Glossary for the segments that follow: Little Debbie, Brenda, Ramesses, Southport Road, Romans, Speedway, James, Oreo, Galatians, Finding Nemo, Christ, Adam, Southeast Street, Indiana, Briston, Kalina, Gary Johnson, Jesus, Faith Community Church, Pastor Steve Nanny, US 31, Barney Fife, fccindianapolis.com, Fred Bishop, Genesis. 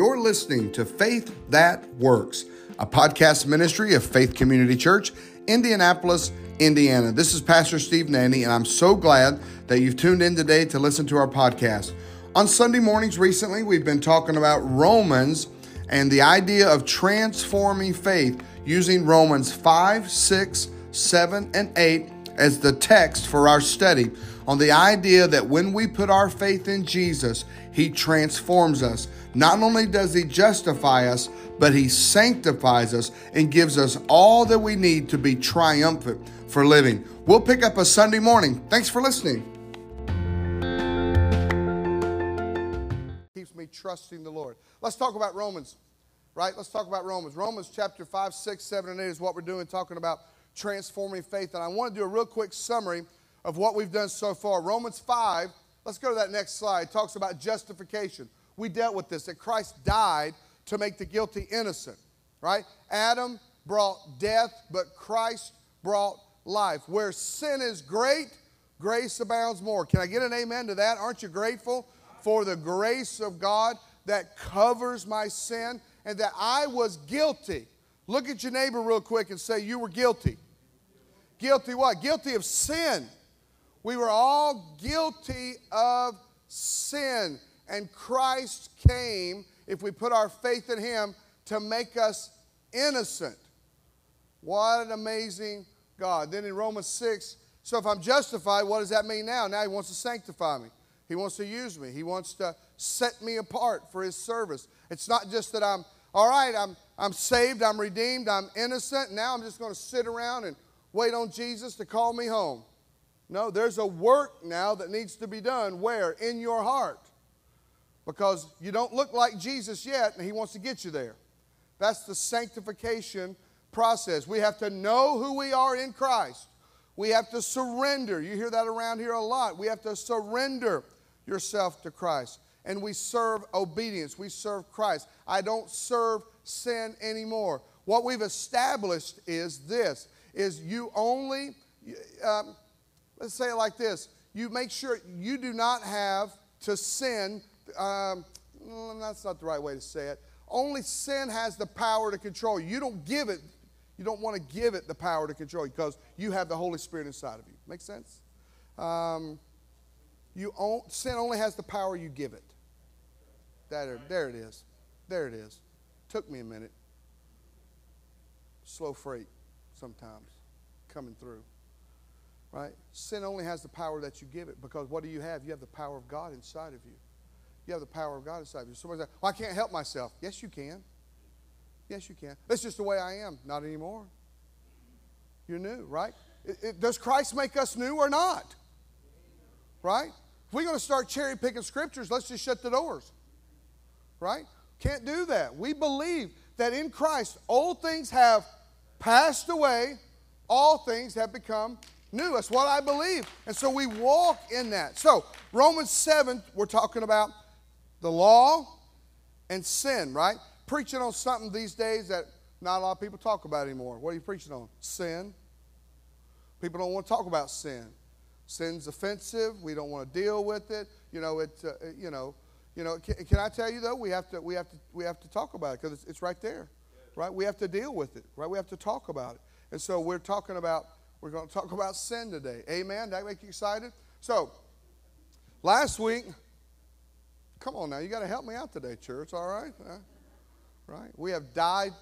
You're listening to Faith That Works, a podcast ministry of Faith Community Church, Indianapolis, Indiana. This is Pastor Steve Nanny, and I'm so glad that you've tuned in today to listen to our podcast. On Sunday mornings recently, we've been talking about Romans and the idea of transforming faith using Romans 5, 6, 7, and 8 as the text for our study on the idea that when we put our faith in Jesus, He transforms us. Not only does He justify us, but He sanctifies us and gives us all that we need to be triumphant for living. We'll pick up a Sunday morning. Thanks for listening. Keeps me trusting the Lord. Let's talk about Romans, right? Let's talk about Romans. Romans chapter 5, 6, 7, and 8 is what we're doing, talking about transforming faith. And I want to do a real quick summary of what we've done so far. Romans 5, let's go to that next slide. It talks about justification. We dealt with this, that Christ died to make the guilty innocent, right? Adam brought death, but Christ brought life. Where sin is great, grace abounds more. Can I get an amen to that? Aren't you grateful for the grace of God that covers my sin and that I was guilty? Look at your neighbor real quick and say, you were guilty. Guilty what? Guilty of sin. We were all guilty of sin. And Christ came, if we put our faith in Him, to make us innocent. What an amazing God. Then in Romans 6, so if I'm justified, what does that mean now? Now He wants to sanctify me. He wants to use me. He wants to set me apart for His service. It's not just that I'm, all right, I'm saved, I'm redeemed, I'm innocent. Now I'm just going to sit around and wait on Jesus to call me home. No, there's a work now that needs to be done. Where? In your heart. Because you don't look like Jesus yet, and He wants to get you there. That's the sanctification process. We have to know who we are in Christ. We have to surrender. You hear that around here a lot. We have to surrender yourself to Christ. And we serve obedience. We serve Christ. I don't serve sin anymore. What we've established is this, is you only... let's say it like this. You make sure you do not have to sin. That's not the right way to say it. Only sin has the power to control you. You don't give it. You don't want to give it the power to control you because you have the Holy Spirit inside of you. Make sense? Sin only has the power you give it. There it is. There it is. Took me a minute. Slow freight sometimes coming through. Right? Sin only has the power that you give it, because what do you have? You have the power of God inside of you. You have the power of God inside of you. Somebody's like, well, I can't help myself. Yes, you can. Yes, you can. That's just the way I am. Not anymore. You're new, right? Does Christ make us new or not? Right? If we're going to start cherry-picking scriptures, let's just shut the doors. Right? Can't do that. We believe that in Christ, old things have passed away. All things have become new. That's what I believe. And so we walk in that. So Romans 7, we're talking about the law and sin, right? Preaching on something these days that not a lot of people talk about anymore. What are you preaching on? Sin. People don't want to talk about sin. Sin's offensive. We don't want to deal with it. Can I tell you though? We have to talk about it because it's right there, right? We have to deal with it, right? We have to talk about it. And so we're going to talk about sin today. Amen? That make you excited? So, last week, come on now, you got to help me out today, church, all right? Right? We have died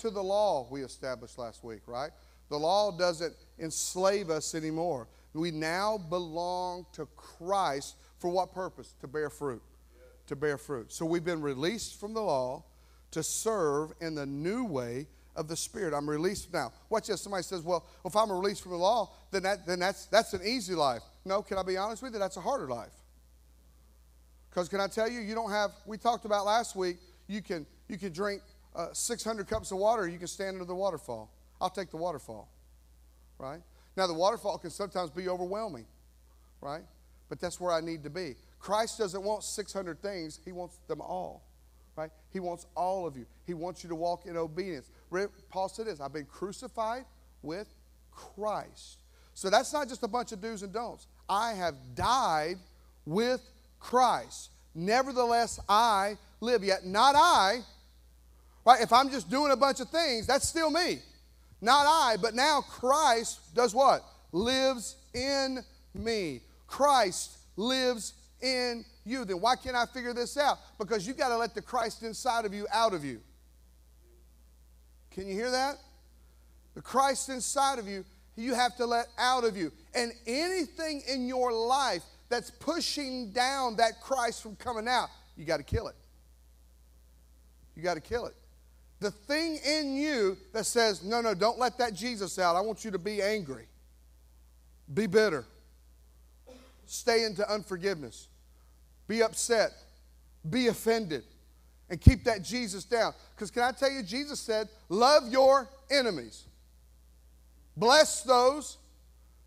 to the law we established last week, right? The law doesn't enslave us anymore. We now belong to Christ for what purpose? To bear fruit. To bear fruit. So we've been released from the law to serve in the new way of the Spirit. I'm released now. Watch this. Somebody says, well, if I'm released from the law, then that's an easy life. No, can I be honest with you? That's a harder life. Because can I tell you, we talked about last week, you can drink 600 cups of water, you can stand under the waterfall. I'll take the waterfall, right? Now, the waterfall can sometimes be overwhelming, right? But that's where I need to be. Christ doesn't want 600 things. He wants them all. Right? He wants all of you. He wants you to walk in obedience. Paul said this, I've been crucified with Christ. So that's not just a bunch of do's and don'ts. I have died with Christ. Nevertheless, I live, yet not I. Right? If I'm just doing a bunch of things, that's still me. Not I, but now Christ does what? Lives in me. Christ lives in you. Then why can't I figure this out? Because you've got to let the Christ inside of you out of you. Can you hear that? The Christ inside of you, you have to let out of you. And anything in your life that's pushing down that Christ from coming out, you got to kill it. You got to kill it. The thing in you that says, no, no, don't let that Jesus out. I want you to be angry. Be bitter. Stay into unforgiveness. Be upset. Be offended. And keep that Jesus down. Because can I tell you, Jesus said, love your enemies. Bless those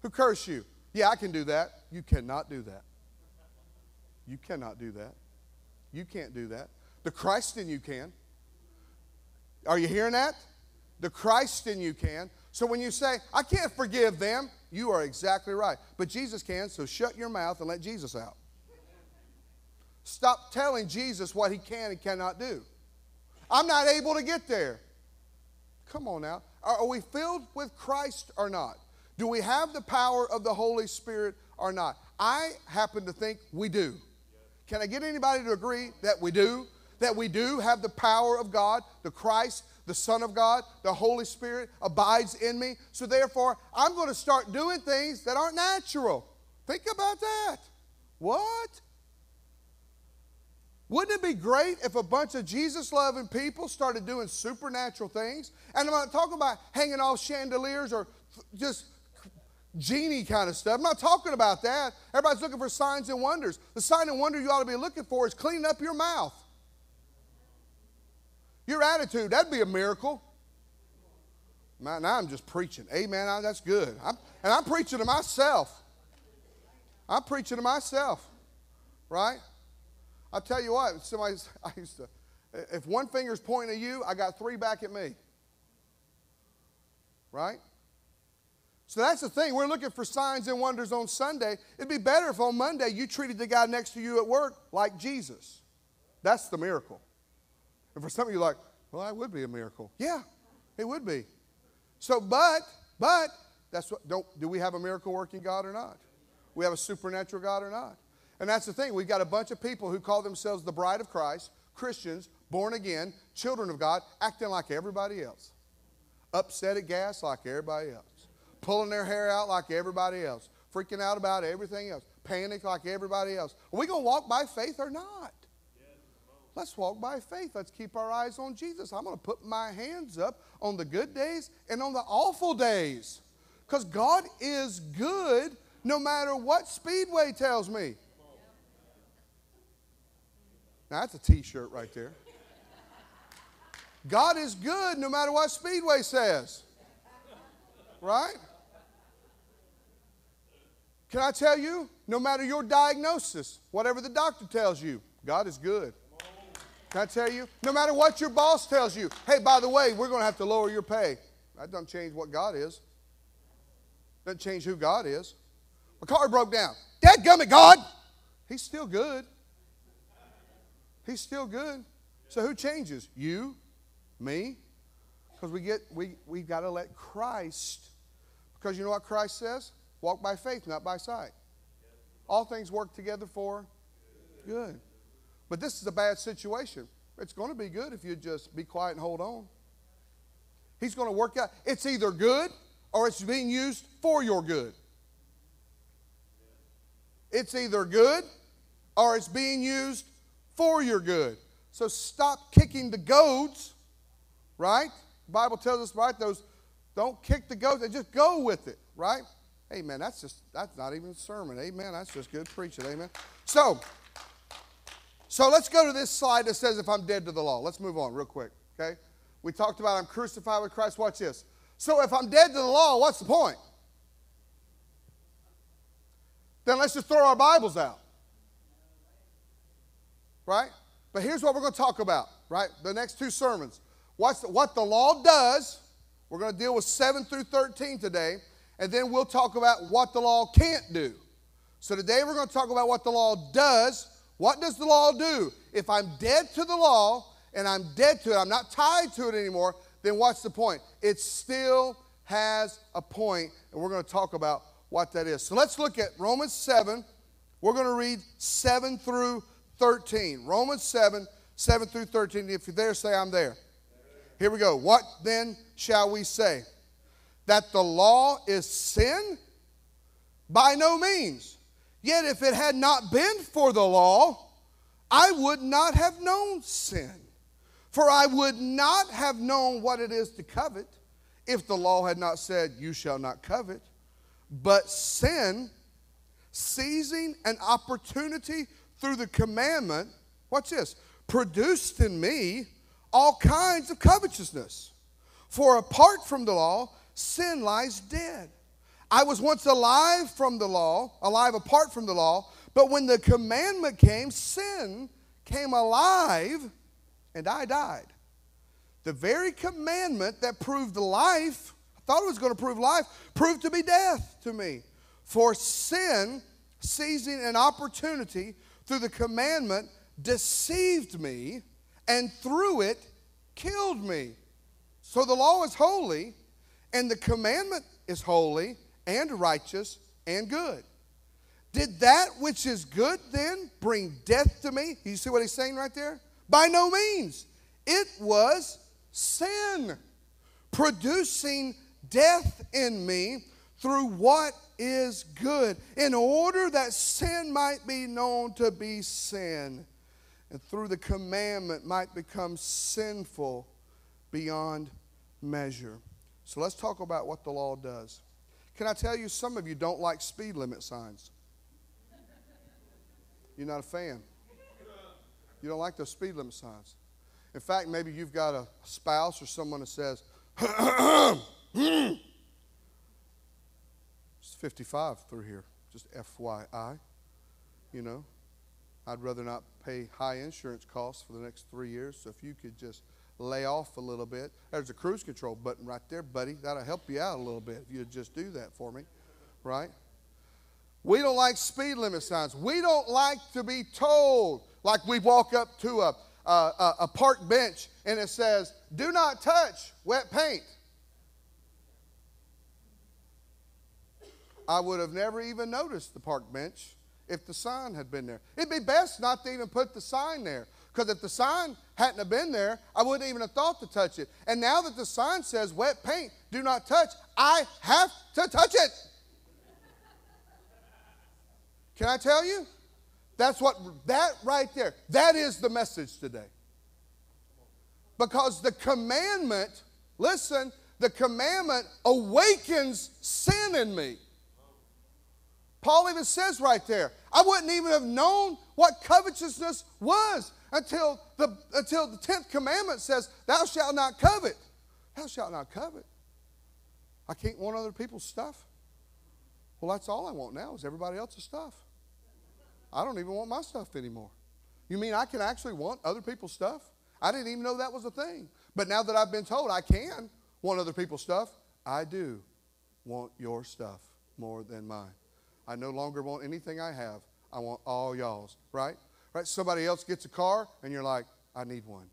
who curse you. Yeah, I can do that. You cannot do that. You cannot do that. You can't do that. The Christ in you can. Are you hearing that? The Christ in you can. So when you say, I can't forgive them, you are exactly right. But Jesus can, so shut your mouth and let Jesus out. Stop telling Jesus what he can and cannot do. I'm not able to get there. Come on now. Are we filled with Christ or not? Do we have the power of the Holy Spirit or not? I happen to think we do. Can I get anybody to agree that we do? That we do have the power of God, the Christ, the Son of God, the Holy Spirit abides in me. So therefore, I'm going to start doing things that aren't natural. Think about that. What? Wouldn't it be great if a bunch of Jesus-loving people started doing supernatural things? And I'm not talking about hanging off chandeliers or just genie kind of stuff. I'm not talking about that. Everybody's looking for signs and wonders. The sign and wonder you ought to be looking for is cleaning up your mouth. Your attitude, that'd be a miracle. Man, now I'm just preaching. Amen, that's good. I'm preaching to myself. I'm preaching to myself, right? I'll tell you what, if one finger's pointing at you, I got three back at me. Right? So that's the thing. We're looking for signs and wonders on Sunday. It'd be better if on Monday you treated the guy next to you at work like Jesus. That's the miracle. And for some of you like, well, that would be a miracle. Yeah, it would be. So, but, that's what, do we have a miracle working God or not? We have a supernatural God or not? And that's the thing. We've got a bunch of people who call themselves the bride of Christ, Christians, born again, children of God, acting like everybody else. Upset at gas like everybody else. Pulling their hair out like everybody else. Freaking out about everything else. Panic like everybody else. Are we going to walk by faith or not? Let's walk by faith. Let's keep our eyes on Jesus. I'm going to put my hands up on the good days and on the awful days. Because God is good no matter what Speedway tells me. Now, that's a T-shirt right there. God is good no matter what Speedway says. Right? Can I tell you, no matter your diagnosis, whatever the doctor tells you, God is good. Can I tell you, no matter what your boss tells you, hey, by the way, we're going to have to lower your pay. That doesn't change what God is. Doesn't change who God is. My car broke down. Dadgummit, God. He's still good. He's still good. So who changes? You, me. Because we've got to let Christ, because you know what Christ says? Walk by faith, not by sight. All things work together for good. But this is a bad situation. It's going to be good if you just be quiet and hold on. He's going to work out. It's either good or it's being used for your good. It's either good or it's being used for your good. So stop kicking the goads, right? The Bible tells us, right, those don't kick the goads. They just go with it, right? Amen. That's not even a sermon. Amen. That's just good preaching. Amen. So let's go to this slide that says if I'm dead to the law. Let's move on real quick, okay? We talked about I'm crucified with Christ. Watch this. So if I'm dead to the law, what's the point? Then let's just throw our Bibles out. Right? But here's what we're going to talk about, right? The next two sermons. What the law does. We're going to deal with 7 through 13 today. And then we'll talk about what the law can't do. So today we're going to talk about what the law does, What does the law do? If I'm dead to the law and I'm dead to it, I'm not tied to it anymore, then what's the point? It still has a point, and we're going to talk about what that is. So let's look at Romans 7. We're going to read 7 through 13. Romans 7, 7 through 13. If you're there, say, I'm there. Here we go. What then shall we say? That the law is sin? By no means. Yet if it had not been for the law, I would not have known sin. For I would not have known what it is to covet if the law had not said, you shall not covet. But sin, seizing an opportunity through the commandment, watch this, produced in me all kinds of covetousness. For apart from the law, sin lies dead. I was once alive from the law, alive apart from the law, but when the commandment came, sin came alive and I died. The very commandment that proved life, I thought it was going to prove life, proved to be death to me. For sin, seizing an opportunity through the commandment, deceived me and through it killed me. So the law is holy and the commandment is holy and righteous and good. Did that which is good then bring death to me? You see what he's saying right there? By no means. It was sin, producing death in me through what is good, in order that sin might be known to be sin, and through the commandment might become sinful beyond measure. So let's talk about what the law does. Can I tell you, some of you don't like speed limit signs. You're not a fan. You don't like those speed limit signs. In fact, maybe you've got a spouse or someone that says, it's 55 through here, just FYI. You know, I'd rather not pay high insurance costs for the next 3 years, so if you could just lay off a little bit. There's a cruise control button right there, buddy. That'll help you out a little bit if you'd just do that for me, right? We don't like speed limit signs. We don't like to be told, like we walk up to a park bench and it says, do not touch wet paint. I would have never even noticed the park bench if the sign had been there. It'd be best not to even put the sign there, because if the sign hadn't have been there, I wouldn't even have thought to touch it. And now that the sign says wet paint, do not touch, I have to touch it. Can I tell you? That's what, that right there, that is the message today. Because the commandment, listen, the commandment awakens sin in me. Paul even says right there, I wouldn't even have known what covetousness was until the 10th commandment says, thou shalt not covet. Thou shalt not covet. I can't want other people's stuff. Well, that's all I want now is everybody else's stuff. I don't even want my stuff anymore. You mean I can actually want other people's stuff? I didn't even know that was a thing. But now that I've been told I can want other people's stuff, I do want your stuff more than mine. I no longer want anything I have. I want all y'all's, right? Right? Somebody else gets a car, and you're like, I need one.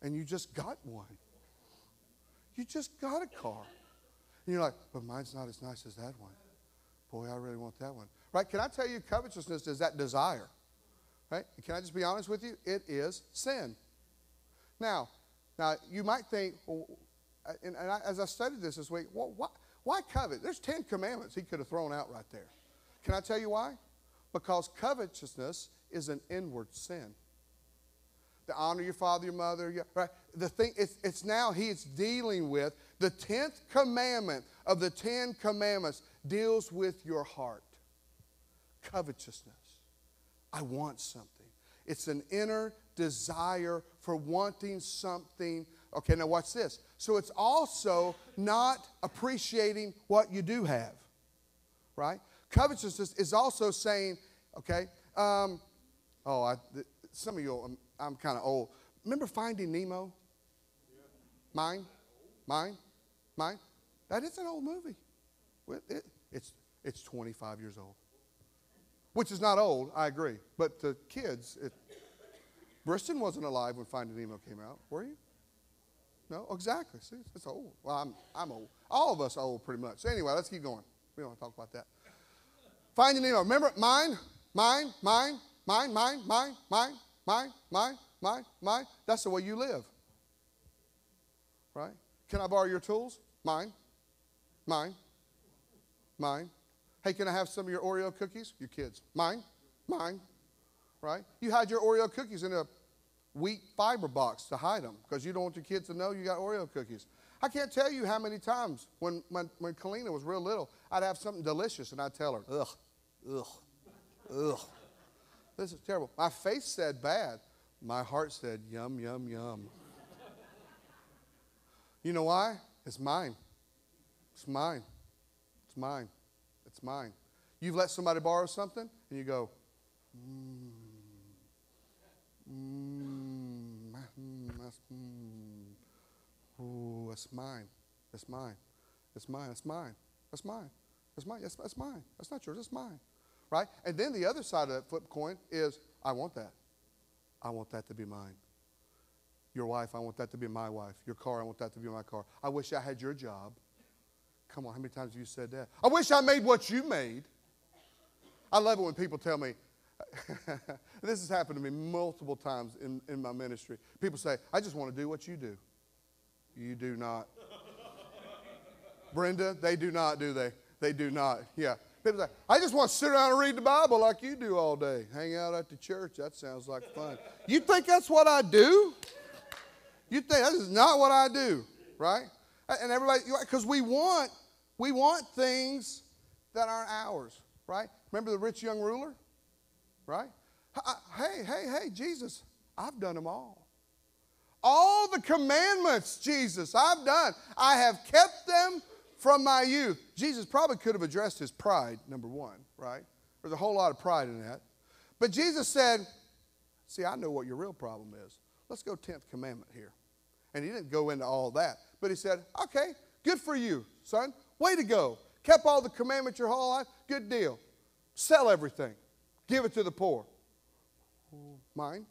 And you just got one. You just got a car. And you're like, but mine's not as nice as that one. Boy, I really want that one. Right? Can I tell you, covetousness is that desire. Right? Can I just be honest with you? It is sin. Now you might think, well, and I, as I studied this week, well, why covet? There's 10 commandments he could have thrown out right there. Can I tell you why? Because covetousness is an inward sin. To honor your father, your mother, right? The thing it's now he's dealing with the 10th commandment of the 10 commandments deals with your heart. Covetousness. I want something. It's an inner desire for wanting something. Okay, now watch this. So it's also not appreciating what you do have, right? Covetousness is also saying, okay, some of you, I'm kind of old. Remember Finding Nemo? Mine? That is an old movie. It's 25 years old. which is not old, I agree. But the kids, Briston wasn't alive when Finding Nemo came out, were you? No, exactly. See, it's old. Well, I'm old. All of us are old pretty much. So anyway, let's keep going. We don't want to talk about that. Finding Nemo. Remember, mine. That's the way you live. Right? Can I borrow your tools? Mine. Hey, can I have some of your Oreo cookies? Your kids. Mine. Right? You hide your Oreo cookies in a wheat fiber box to hide them because you don't want your kids to know you got Oreo cookies. I can't tell you how many times when Kalina was real little, I'd have something delicious and I'd tell her, ugh. This is terrible. My face said bad. My heart said yum, yum, yum. You know why? It's mine. It's mine. It's mine. It's mine. You've let somebody borrow something and you go, Ooh, that's mine. That's mine. That's mine. That's mine. That's mine. That's mine. That's mine. That's not yours. That's mine. Right? And then the other side of that flip coin is, I want that. I want that to be mine. Your wife, I want that to be my wife. Your car, I want that to be my car. I wish I had your job. Come on, how many times have you said that? I wish I made what you made. I love it when people tell me, this has happened to me multiple times in my ministry. People say, I just want to do what you do. You do not. Brenda, they do not, do they? They do not, yeah. People say, I just want to sit around and read the Bible like you do all day. Hang out at the church, that sounds like fun. You think that's what I do? You think that is not what I do, right? And everybody, because we want things that aren't ours, right? Remember the rich young ruler? Right? Hey, Jesus, I've done them all. All the commandments, Jesus, I've done. I have kept them from my youth. Jesus probably could have addressed his pride, number one, right? There's a whole lot of pride in that. But Jesus said, see, I know what your real problem is. Let's go 10th commandment here. And he didn't go into all that. But he said, okay, good for you, son. Way to go. Kept all the commandments your whole life. Good deal. Sell everything. Give it to the poor. Mine.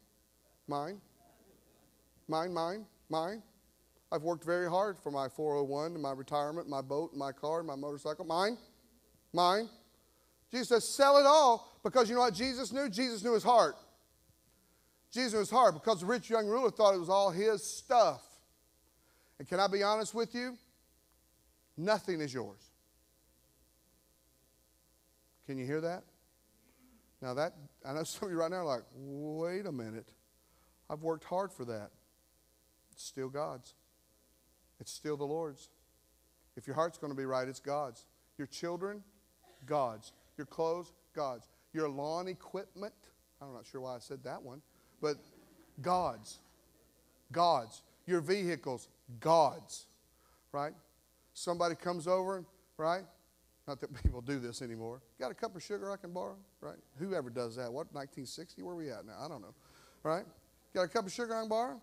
I've worked very hard for my 401 and my retirement, my boat, and my car, and my motorcycle. Mine. Jesus says, sell it all, because you know what Jesus knew? Jesus knew his heart. Jesus knew his heart, because the rich young ruler thought it was all his stuff. And can I be honest with you? Nothing is yours. Can you hear that? Now that, I know some of you right now are like, wait a minute. I've worked hard for that. It's still God's. It's still the Lord's. If your heart's going to be right, it's God's. Your children, God's. Your clothes, God's. Your lawn equipment, I'm not sure why I said that one, but God's. God's. Your vehicles, God's. Right? Somebody comes over, right? Not that people do this anymore. Got a cup of sugar I can borrow, right? Whoever does that, what, 1960? Where are we at now? I don't know, right? Got a cup of sugar I can borrow?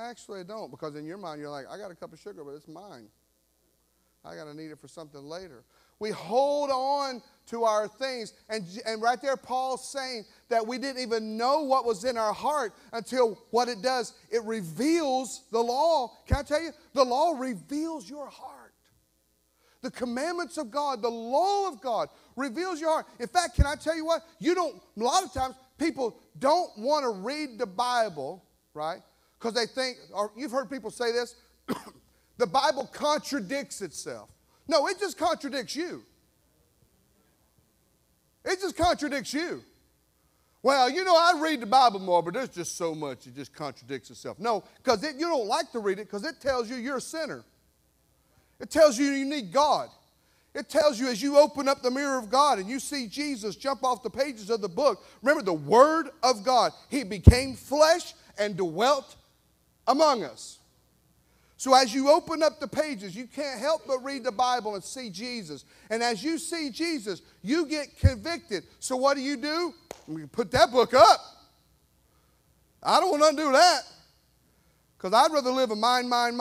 Actually, I don't, because in your mind, you're like, I got a cup of sugar, but it's mine. I got to need it for something later. We hold on to our things, and right there, Paul's saying that we didn't even know what was in our heart until what it does. It reveals the law. Can I tell you? The law reveals your heart. The commandments of God, the law of God reveals your heart. In fact, can I tell you what? A lot of times people don't want to read the Bible, right? Because they think, or you've heard people say this, the Bible contradicts itself. No, it just contradicts you. It just contradicts you. Well, you know, I read the Bible more, but there's just so much it just contradicts itself. No, because you don't like to read it because it tells you you're a sinner. It tells you you need God. It tells you as you open up the mirror of God and you see Jesus jump off the pages of the book. Remember the Word of God. He became flesh and dwelt among us. So as you open up the pages, you can't help but read the Bible and see Jesus. And as you see Jesus, you get convicted. So what do? You put that book up. I don't want to undo that. Because I'd rather live a mine kind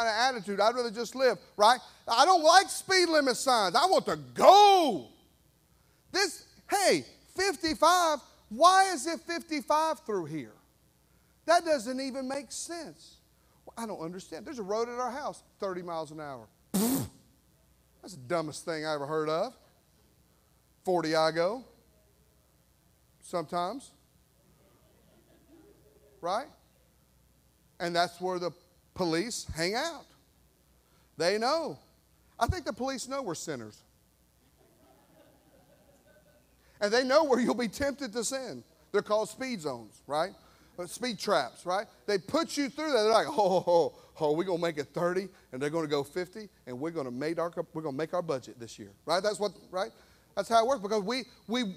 of attitude. I'd rather just live, right? I don't like speed limit signs. I want to go. This hey, 55, why is it 55 through here? That doesn't even make sense. Well, I don't understand. There's a road at our house, 30 miles an hour. That's the dumbest thing I ever heard of. 40 I go. Sometimes. Right? And that's where the police hang out. They know. I think the police know we're sinners. And they know where you'll be tempted to sin. They're called speed zones, right? Speed traps, right? They put you through that. They're like, oh, we're going to make it 30, and they're going to go 50, and we're going to make our budget this year, right? That's what, right? That's how it works, because we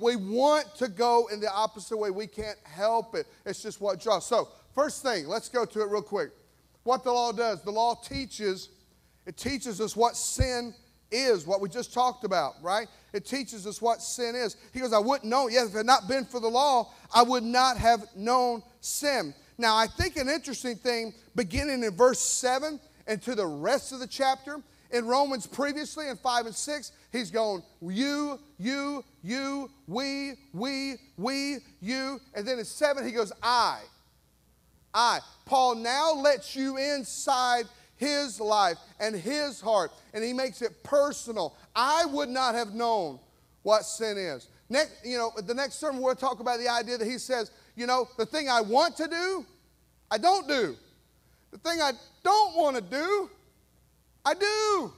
want to go in the opposite way. We can't help it. It's just what draws. So first thing, let's go to it real quick. What the law does, the law teaches. It teaches us what sin is, what we just talked about, right? It teaches us what sin is. He goes, I wouldn't know. Yes, if it had not been for the law, I would not have known sin. Now, I think an interesting thing, beginning in verse 7 and to the rest of the chapter, in Romans previously, in 5 and 6, he's going, you, you, you, we, you. And then in 7, he goes, I. Paul now lets you inside his life and his heart, and he makes it personal. I would not have known what sin is. Next, the next sermon we'll talk about the idea that he says, the thing I want to do, I don't do. The thing I don't want to do, I do.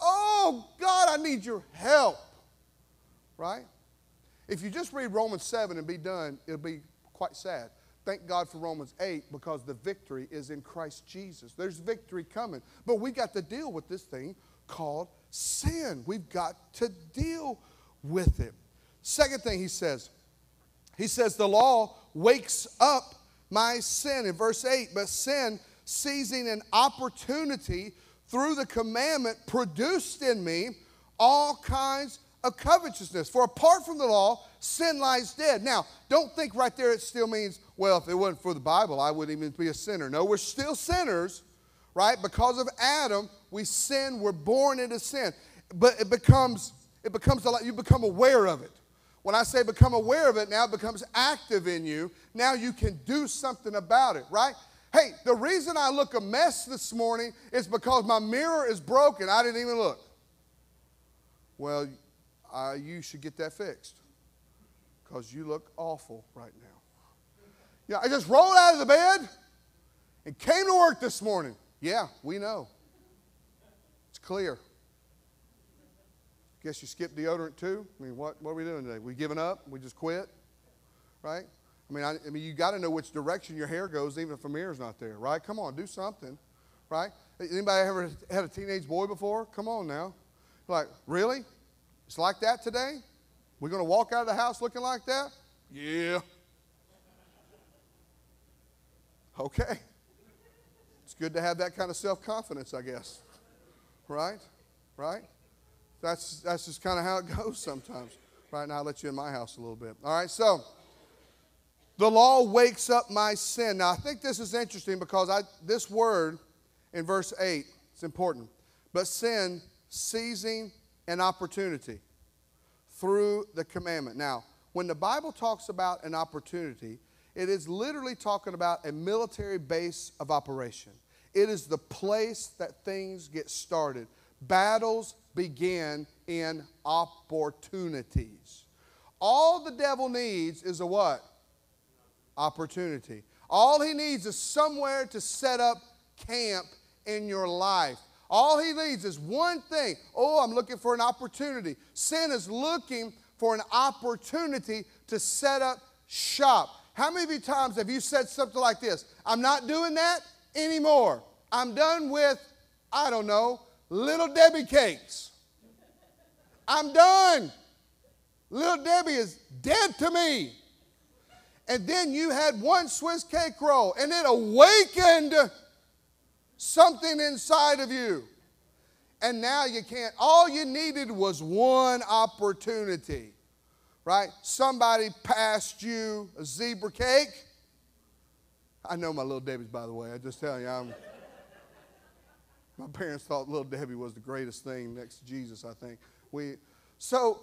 Oh, God, I need your help. Right? If you just read Romans 7 and be done, it'll be quite sad. Thank God for Romans 8, because the victory is in Christ Jesus. There's victory coming. But we got to deal with this thing called sin. We've got to deal with it. Second thing he says the law wakes up my sin. In verse 8, but sin, seizing an opportunity through the commandment, produced in me all kinds of covetousness. For apart from the law, sin lies dead. Now, don't think right there it still means, well, if it wasn't for the Bible, I wouldn't even be a sinner. No, we're still sinners, right? Because of Adam, we sin, we're born into sin. But it becomes a lot, you become aware of it. When I say become aware of it, now it becomes active in you. Now you can do something about it, right? Hey, the reason I look a mess this morning is because my mirror is broken. I didn't even look. Well, you should get that fixed, because you look awful right now. Yeah, I just rolled out of the bed and came to work this morning. Yeah, we know. It's clear. Guess you skipped deodorant too? I mean, what are we doing today? We giving up? We just quit? Right? I mean, you got to know which direction your hair goes, even if a mirror's not there, right? Come on, do something, right? Anybody ever had a teenage boy before? Come on now. Like, really? It's like that today? We're going to walk out of the house looking like that? Yeah. Okay. It's good to have that kind of self-confidence, I guess. Right? Right? That's just kind of how it goes sometimes. Right now, I'll let you in my house a little bit. All right, so the law wakes up my sin. Now, I think this is interesting because this word in verse 8, it's important. But sin, seizing an opportunity through the commandment. Now, when the Bible talks about an opportunity, it is literally talking about a military base of operation. It is the place that things get started. Battles begin in opportunities. All the devil needs is a what? Opportunity. All he needs is somewhere to set up camp in your life. All he needs is one thing. Oh, I'm looking for an opportunity. Sin is looking for an opportunity to set up shop. How many times have you said something like this? I'm not doing that anymore. I'm done with, I don't know, Little Debbie cakes. I'm done. Little Debbie is dead to me. And then you had one Swiss cake roll, and it awakened something inside of you. And now you can't. All you needed was one opportunity. Right? Somebody passed you a zebra cake. I know my Little Debbie's, by the way. I just tell you, my parents thought Little Debbie was the greatest thing next to Jesus, I think. So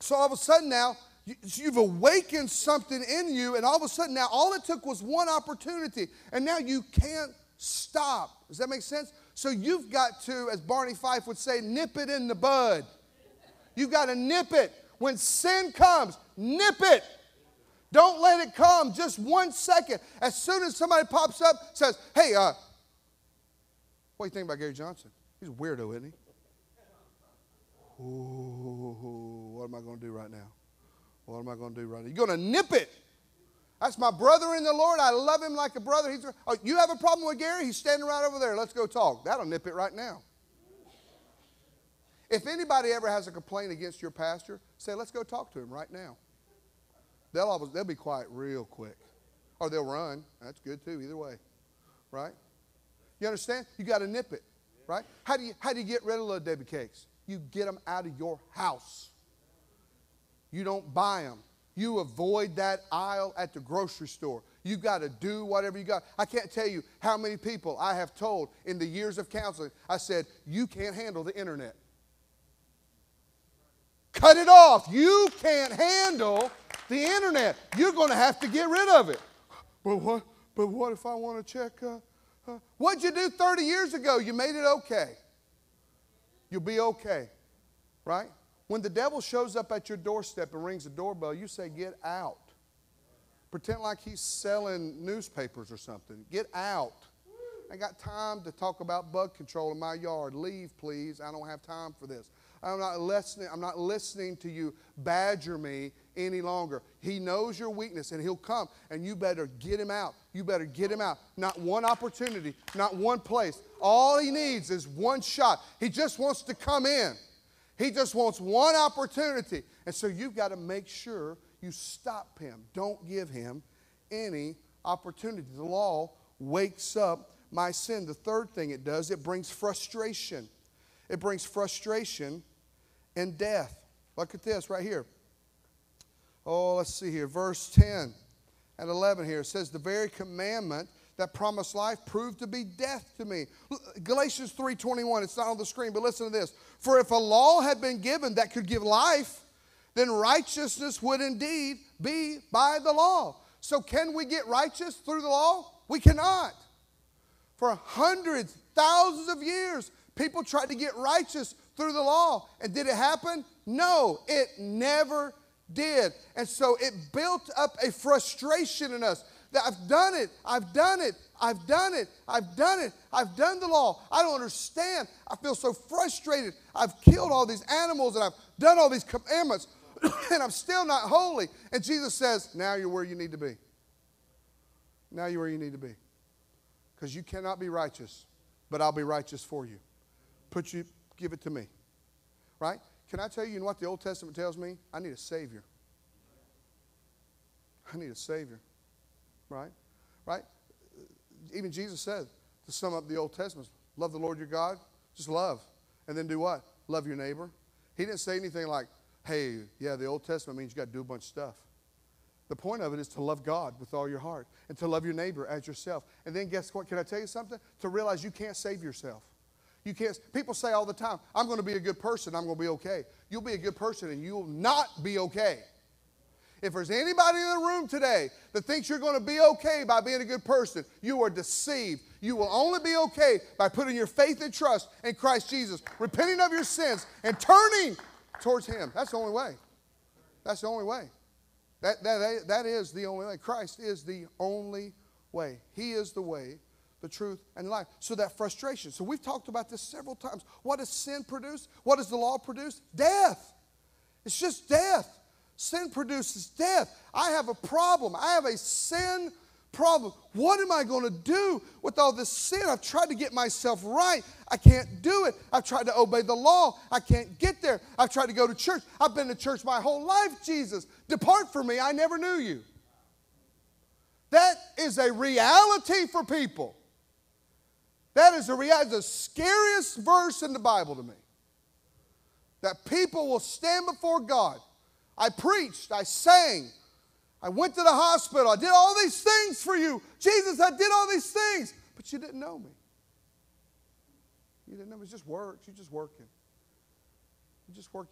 So all of a sudden now, you've awakened something in you, and all of a sudden now all it took was one opportunity, and now you can't stop. Does that make sense? So you've got to, as Barney Fife would say, nip it in the bud. You've got to nip it. When sin comes, nip it. Don't let it come just 1 second. As soon as somebody pops up and says, hey, what do you think about Gary Johnson? He's a weirdo, isn't he? Ooh, what am I going to do right now? What am I going to do right now? You're going to nip it. That's my brother in the Lord. I love him like a brother. Oh, you have a problem with Gary? He's standing right over there. Let's go talk. That'll nip it right now. If anybody ever has a complaint against your pastor, say, let's go talk to him right now. They'll be quiet real quick. Or they'll run. That's good too, either way. Right? You understand? You got to nip it. Right? How do you get rid of little Debbie cakes? You get them out of your house. You don't buy them. You avoid that aisle at the grocery store. You got to do whatever you got. I can't tell you how many people I have told in the years of counseling, I said, you can't handle the internet. Cut it off. You can't handle the internet. You're going to have to get rid of it. But what if I want to check? What'd you do 30 years ago? You made it okay. You'll be okay, right? When the devil shows up at your doorstep and rings the doorbell, you say, get out. Pretend like he's selling newspapers or something. Get out. I ain't got time to talk about bug control in my yard. Leave, please. I don't have time for this. I'm not listening to you badger me any longer. He knows your weakness, and he'll come, and you better get him out. You better get him out. Not one opportunity, not one place. All he needs is one shot. He just wants to come in. He just wants one opportunity. And so you've got to make sure you stop him. Don't give him any opportunity. The law wakes up my sin. The third thing it does, it brings frustration. It brings frustration and death. Look at this right here. Oh, let's see here. Verse 10 and 11 here. It says, the very commandment that promised life proved to be death to me. Galatians 3:21. It's not on the screen, but listen to this. For if a law had been given that could give life, then righteousness would indeed be by the law. So can we get righteous through the law? We cannot. For hundreds, thousands of years, people tried to get righteous through the law. And did it happen? No, it never did. And so it built up a frustration in us that I've done it. I've done the law. I don't understand. I feel so frustrated. I've killed all these animals and I've done all these commandments and I'm still not holy. And Jesus says, now you're where you need to be. Now you're where you need to be. Because you cannot be righteous, but I'll be righteous for you. Give it to me, right? Can I tell you what the Old Testament tells me? I need a Savior. I need a Savior, right? Right? Even Jesus said, to sum up the Old Testament, love the Lord your God, just love. And then do what? Love your neighbor. He didn't say anything like, hey, yeah, the Old Testament means you got to do a bunch of stuff. The point of it is to love God with all your heart and to love your neighbor as yourself. And then guess what? Can I tell you something? To realize you can't save yourself. You can't. People say all the time, I'm going to be a good person. I'm going to be okay. You'll be a good person and you'll not be okay. If there's anybody in the room today that thinks you're going to be okay by being a good person, you are deceived. You will only be okay by putting your faith and trust in Christ Jesus, repenting of your sins and turning towards him. That's the only way. That's the only way. That is the only way. Christ is the only way. He is the way, the truth, and life. So that frustration. So we've talked about this several times. What does sin produce? What does the law produce? Death. It's just death. Sin produces death. I have a problem. I have a sin problem. What am I going to do with all this sin? I've tried to get myself right. I can't do it. I've tried to obey the law. I can't get there. I've tried to go to church. I've been to church my whole life, Jesus. Depart from me. I never knew you. That is a reality for people. That is the scariest verse in the Bible to me. That people will stand before God. I preached. I sang. I went to the hospital. I did all these things for you. Jesus, I did all these things. But you didn't know me. You didn't know me. It's just works. You're just working.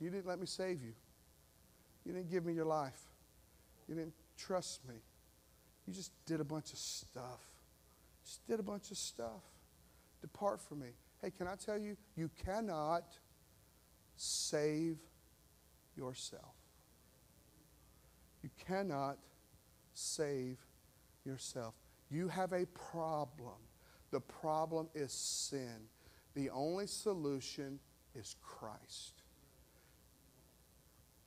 You didn't let me save you. You didn't give me your life. You didn't trust me. You just did a bunch of stuff. Just did a bunch of stuff. Depart from me. Hey, can I tell you, you cannot save yourself. You cannot save yourself. You have a problem. The problem is sin. The only solution is Christ.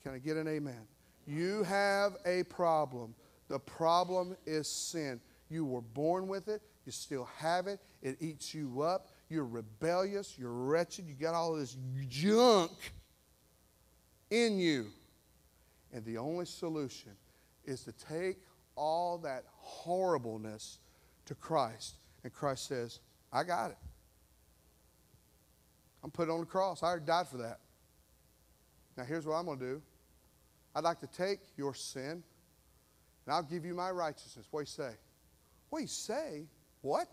Can I get an amen? You have a problem. The problem is sin. You were born with it. You still have it. It eats you up. You're rebellious. You're wretched. You got all this junk in you. And the only solution is to take all that horribleness to Christ. And Christ says, I got it. I'm put on the cross. I already died for that. Now here's what I'm going to do. I'd like to take your sin, and I'll give you my righteousness. What do you say? What do you say? What?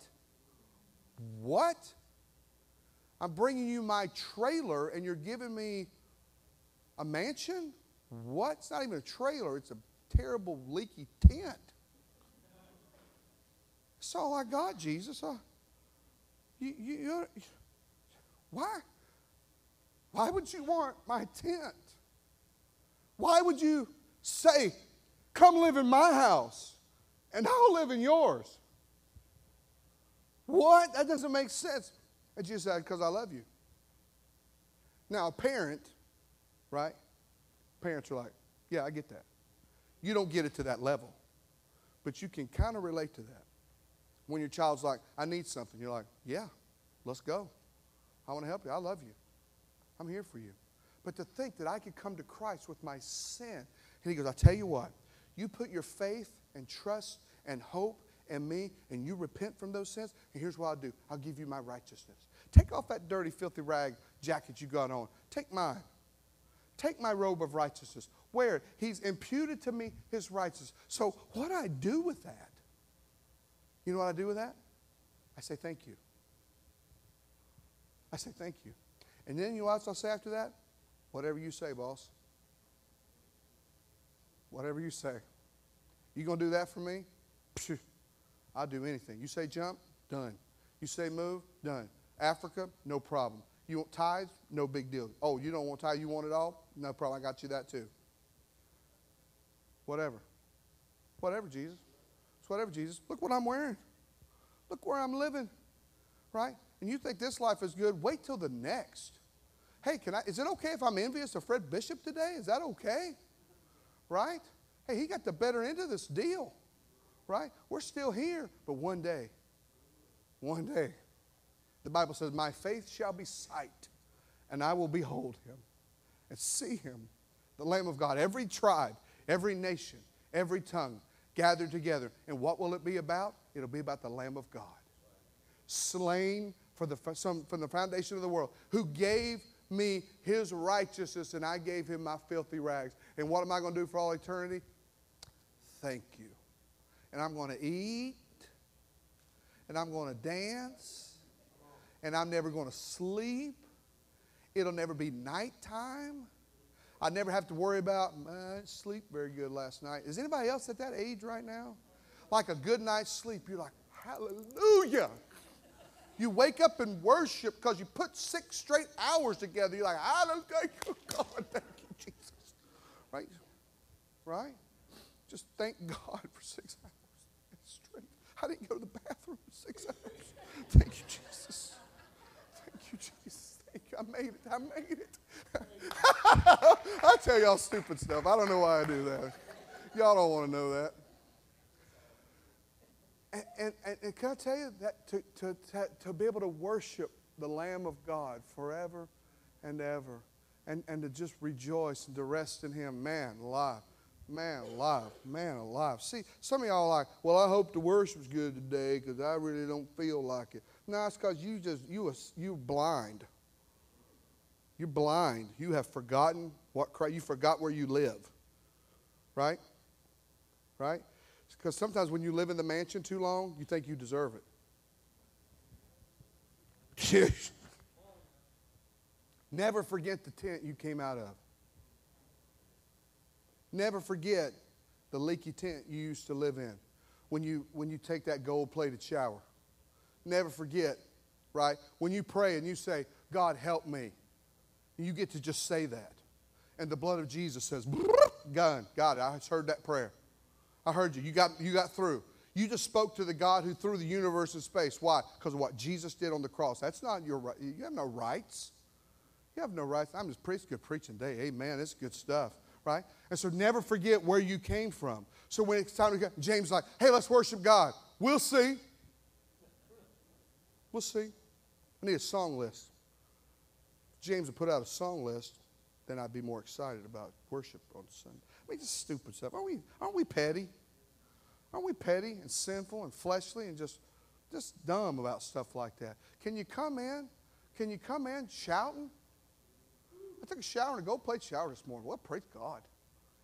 What? I'm bringing you my trailer, and you're giving me a mansion? What? It's not even a trailer. It's a terrible, leaky tent. That's all I got, Jesus. Why? Why would you want my tent? Why would you say, come live in my house and I'll live in yours? What? That doesn't make sense. And Jesus said, because I love you. Now, a parent, right? Parents are like, yeah, I get that. You don't get it to that level. But you can kind of relate to that. When your child's like, I need something. You're like, yeah, let's go. I want to help you. I love you. I'm here for you. But to think that I could come to Christ with my sin. And he goes, I tell you what. You put your faith and trust and hope in me, and you repent from those sins, and here's what I'll do. I'll give you my righteousness. Take off that dirty, filthy rag jacket you got on. Take mine. Take my robe of righteousness. Wear it. He's imputed to me his righteousness. So what I do with that, you know what I do with that? I say thank you. I say thank you. And then you know what I'll say after that? Whatever you say, boss. Whatever you say. You going to do that for me? Phew. I'll do anything. You say jump? Done. You say move? Done. Africa? No problem. You want tithes? No big deal. Oh, you don't want tithes? You want it all? No problem. I got you that too. Whatever. Whatever, Jesus. It's whatever, Jesus. Look what I'm wearing. Look where I'm living. Right? And you think this life is good? Wait till the next. Hey, is it okay if I'm envious of Fred Bishop today? Is that okay? Right? Hey, he got the better end of this deal. Right? We're still here, but one day, the Bible says, my faith shall be sight, and I will behold him and see him, the Lamb of God. Every tribe, every nation, every tongue gathered together. And what will it be about? It'll be about the Lamb of God, slain from the foundation of the world, who gave me his righteousness, and I gave him my filthy rags. And what am I going to do for all eternity? Thank you. And I'm going to eat, and I'm going to dance, and I'm never going to sleep. It'll never be nighttime. I never have to worry about, I didn't sleep very good last night. Is anybody else at that age right now? Like a good night's sleep, you're like, hallelujah. You wake up and worship because you put 6 straight hours together. You're like, hallelujah, God, thank you, Jesus. Right? Right? Just thank God for 6 hours. I didn't go to the bathroom for 6 hours. Thank you, Jesus. Thank you, Jesus. Thank you. I made it. I made it. I tell y'all stupid stuff. I don't know why I do that. Y'all don't want to know that. And can I tell you that to be able to worship the Lamb of God forever and ever, and to just rejoice and to rest in him, man, alive. Man alive, man alive. See, some of y'all are like, well, I hope the worship's good today because I really don't feel like it. No, it's because you're blind. You're blind. You have forgotten what Christ, you forgot where you live. Right? Right? Because sometimes when you live in the mansion too long, you think you deserve it. Never forget the tent you came out of. Never forget the leaky tent you used to live in when you take that gold-plated shower. Never forget, right? When you pray and you say, God, help me, you get to just say that. And the blood of Jesus says, gone. God, I heard that prayer. I heard you. You got through. You just spoke to the God who threw the universe in space. Why? Because of what Jesus did on the cross. That's not your right. You have no rights. You have no rights. I'm just preaching good preaching today. Amen. It's good stuff, right? And so never forget where you came from. So when it's time to go, James is like, hey, let's worship God. We'll see. We'll see. I need a song list. James would put out a song list, then I'd be more excited about worship on Sunday. I mean, just stupid stuff. Aren't we petty? Aren't we petty and sinful and fleshly and just dumb about stuff like that? Can you come in shouting? I took a shower and a gold-plated shower this morning. Well, praise God.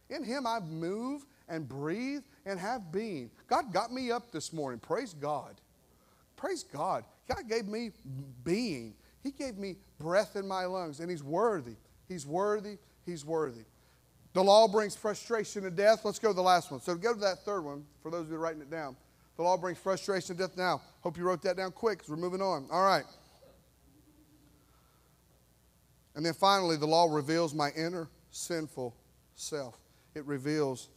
In Him I move and breathe and have being. God got me up this morning. Praise God. Praise God. God gave me being. He gave me breath in my lungs, and He's worthy. He's worthy. He's worthy. The law brings frustration to death. Let's go to the last one. So go to that third one for those of you writing it down. The law brings frustration to death. Now, hope you wrote that down quick because we're moving on. All right. And then finally, the law reveals my inner sinful self. It reveals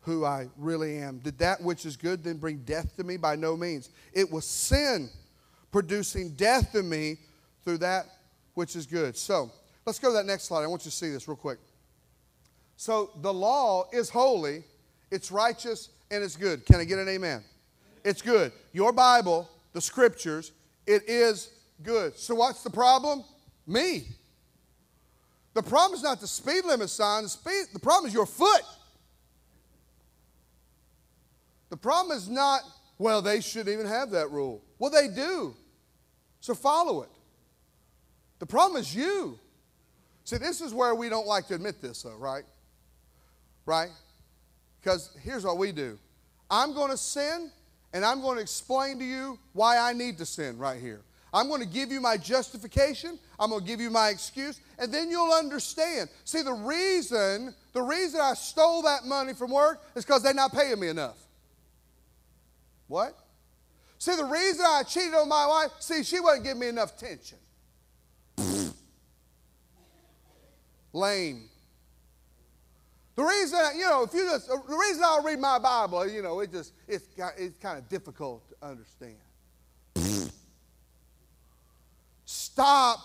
who I really am. Did that which is good then bring death to me? By no means. It was sin producing death in me through that which is good. So let's go to that next slide. I want you to see this real quick. So the law is holy, it's righteous, and it's good. Can I get an amen? It's good. Your Bible, the Scriptures, it is good. So what's the problem? Me. The problem is not the speed limit sign. The problem is your foot. The problem is not, well, they shouldn't even have that rule. Well, they do. So follow it. The problem is you. See, this is where we don't like to admit this, though, right? Right? Because here's what we do. I'm going to sin, and I'm going to explain to you why I need to sin right here. I'm going to give you my justification. I'm going to give you my excuse, and then you'll understand. See, the reason I stole that money from work is because they're not paying me enough. What? See, the reason I cheated on my wife, see, she wasn't giving me enough attention. Lame. The reason I read my Bible, it's kind of difficult to understand. Stop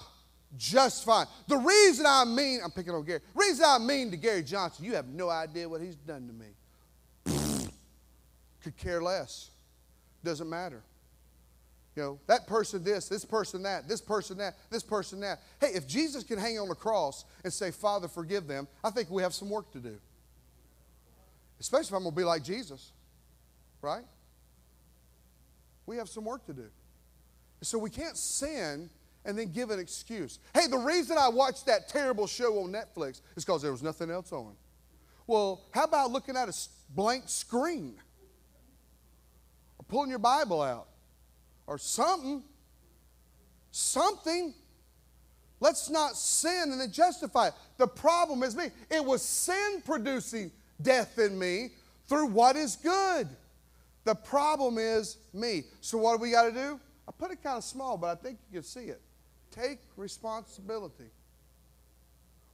justifying. I'm picking on Gary. The reason I mean to Gary Johnson, you have no idea what he's done to me. Could care less. Doesn't matter. That person this person that, this person that, this person that. Hey, if Jesus can hang on the cross and say, Father, forgive them, I think we have some work to do. Especially if I'm going to be like Jesus, right? We have some work to do. So we can't sin and then give an excuse. Hey, the reason I watched that terrible show on Netflix is because there was nothing else on. Well, how about looking at a blank screen? Or pulling your Bible out? Or something. Let's not sin and then justify it. The problem is me. It was sin producing death in me through what is good. The problem is me. So what do we got to do? I put it kind of small, but I think you can see it. Take responsibility.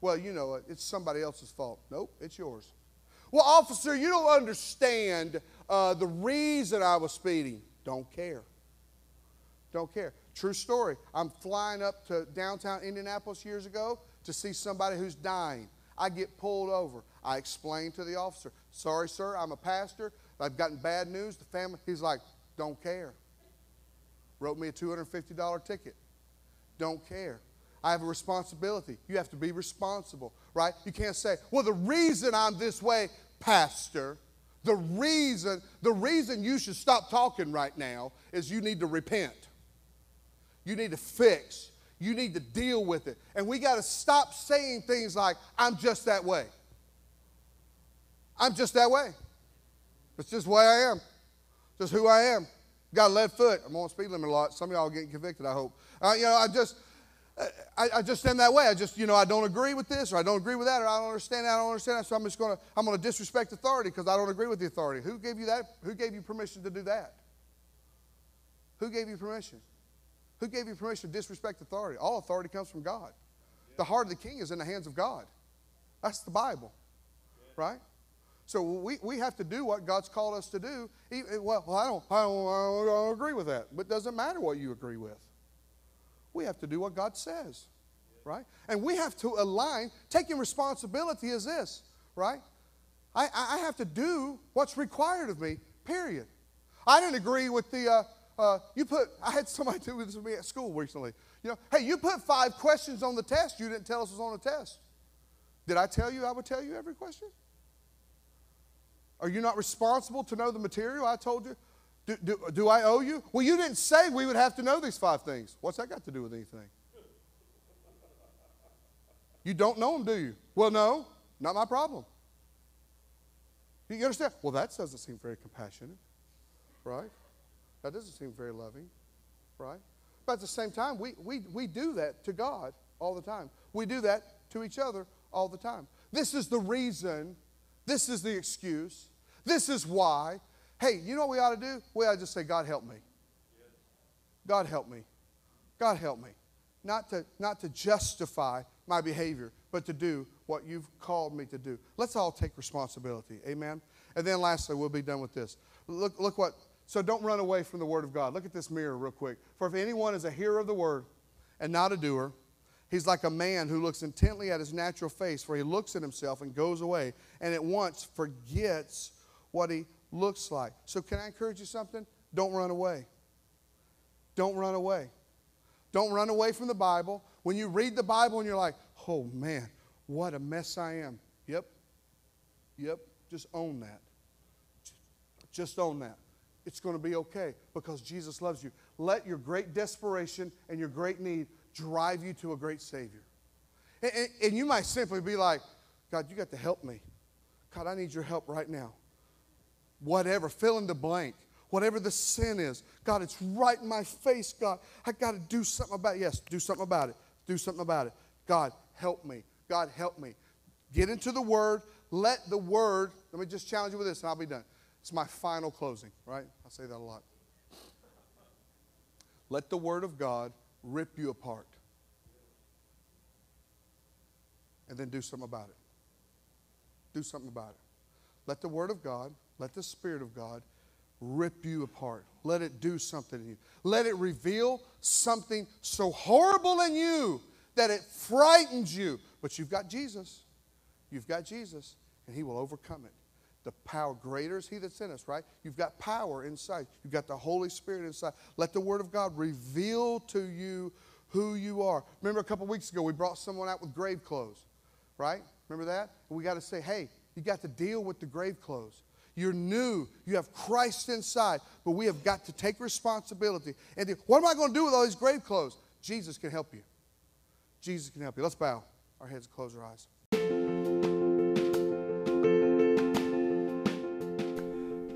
Well, it's somebody else's fault. Nope, it's yours. Well, officer, you don't understand the reason I was speeding. Don't care. Don't care. True story. I'm flying up to downtown Indianapolis years ago to see somebody who's dying. I get pulled over. I explain to the officer, sorry, sir, I'm a pastor. I've gotten bad news. The family, he's like, don't care. Wrote me a $250 ticket. Don't care. I have a responsibility. You have to be responsible, right? You can't say, well, the reason I'm this way, pastor, the reason you should stop talking right now is you need to repent. You need to fix. You need to deal with it. And we got to stop saying things like, I'm just that way. I'm just that way. It's just the way I am. Just who I am. Got a lead foot. I'm on speed limit a lot. Some of y'all are getting convicted, I hope. I I just am that way. I just, you know, I don't agree with this, or I don't agree with that, or I don't understand that, I don't understand that, so I'm going to disrespect authority because I don't agree with the authority. Who gave you that? Who gave you permission to do that? Who gave you permission? Who gave you permission to disrespect authority? All authority comes from God. Yeah. The heart of the king is in the hands of God. That's the Bible, yeah. Right? So we have to do what God's called us to do. I don't agree with that, but it doesn't matter what you agree with. We have to do what God says, right? And we have to align. Taking responsibility is this, right? I have to do what's required of me, period. I didn't agree with the, I had somebody do this with me at school recently. You know, hey, you put 5 questions on the test. You didn't tell us it was on the test. Did I tell you I would tell you every question? Are you not responsible to know the material I told you? Do I owe you? Well, you didn't say we would have to know these 5 things. What's that got to do with anything? You don't know them, do you? Well, no, not my problem. You understand? Well, that doesn't seem very compassionate, right? That doesn't seem very loving, right? But at the same time, we do that to God all the time. We do that to each other all the time. This is the reason. This is the excuse. This is why. Hey, you know what we ought to do? We ought to just say, God help me. God help me. God help me. Not to justify my behavior, but to do what you've called me to do. Let's all take responsibility. Amen? And then lastly, we'll be done with this. Look what. So don't run away from the Word of God. Look at this mirror real quick. For if anyone is a hearer of the Word and not a doer, he's like a man who looks intently at his natural face, for he looks at himself and goes away and at once forgets what he looks like. So can I encourage you something? Don't run away. Don't run away. Don't run away from the Bible. When you read the Bible and you're like, oh man, what a mess I am. Yep. Yep. Just own that. Just own that. It's going to be okay because Jesus loves you. Let your great desperation and your great need drive you to a great Savior. And you might simply be like, God, you got to help me. God, I need your help right now. Whatever, fill in the blank, whatever the sin is. God, it's right in my face, God. I got to do something about it. Yes, do something about it. Do something about it. God, help me. God, help me. Get into the Word. Let the Word, let me just challenge you with this and I'll be done. It's my final closing, right? I say that a lot. Let the Word of God rip you apart. And then do something about it. Do something about it. Let the Word of God, let the Spirit of God rip you apart. Let it do something in you. Let it reveal something so horrible in you that it frightens you. But you've got Jesus. You've got Jesus, and He will overcome it. The power, greater is He that's in us, right? You've got power inside. You've got the Holy Spirit inside. Let the Word of God reveal to you who you are. Remember a couple weeks ago we brought someone out with grave clothes, right? Remember that? We got to say, hey, you got to deal with the grave clothes. You're new. You have Christ inside. But we have got to take responsibility. And what am I going to do with all these grave clothes? Jesus can help you. Jesus can help you. Let's bow our heads and close our eyes.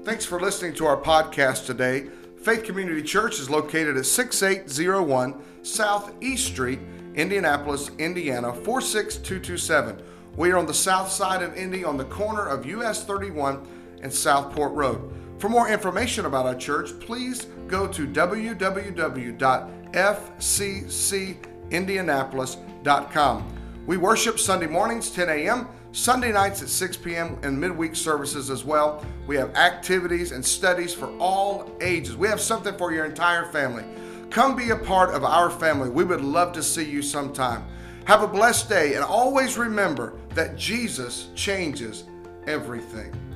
Thanks for listening to our podcast today. Faith Community Church is located at 6801 Southeast Street, Indianapolis, Indiana, 46227. We are on the south side of Indy on the corner of US 31 and Southport Road. For more information about our church, please go to www.fccindianapolis.com. We worship Sunday mornings, 10 a.m., Sunday nights at 6 p.m., and midweek services as well. We have activities and studies for all ages. We have something for your entire family. Come be a part of our family. We would love to see you sometime. Have a blessed day, and always remember that Jesus changes everything.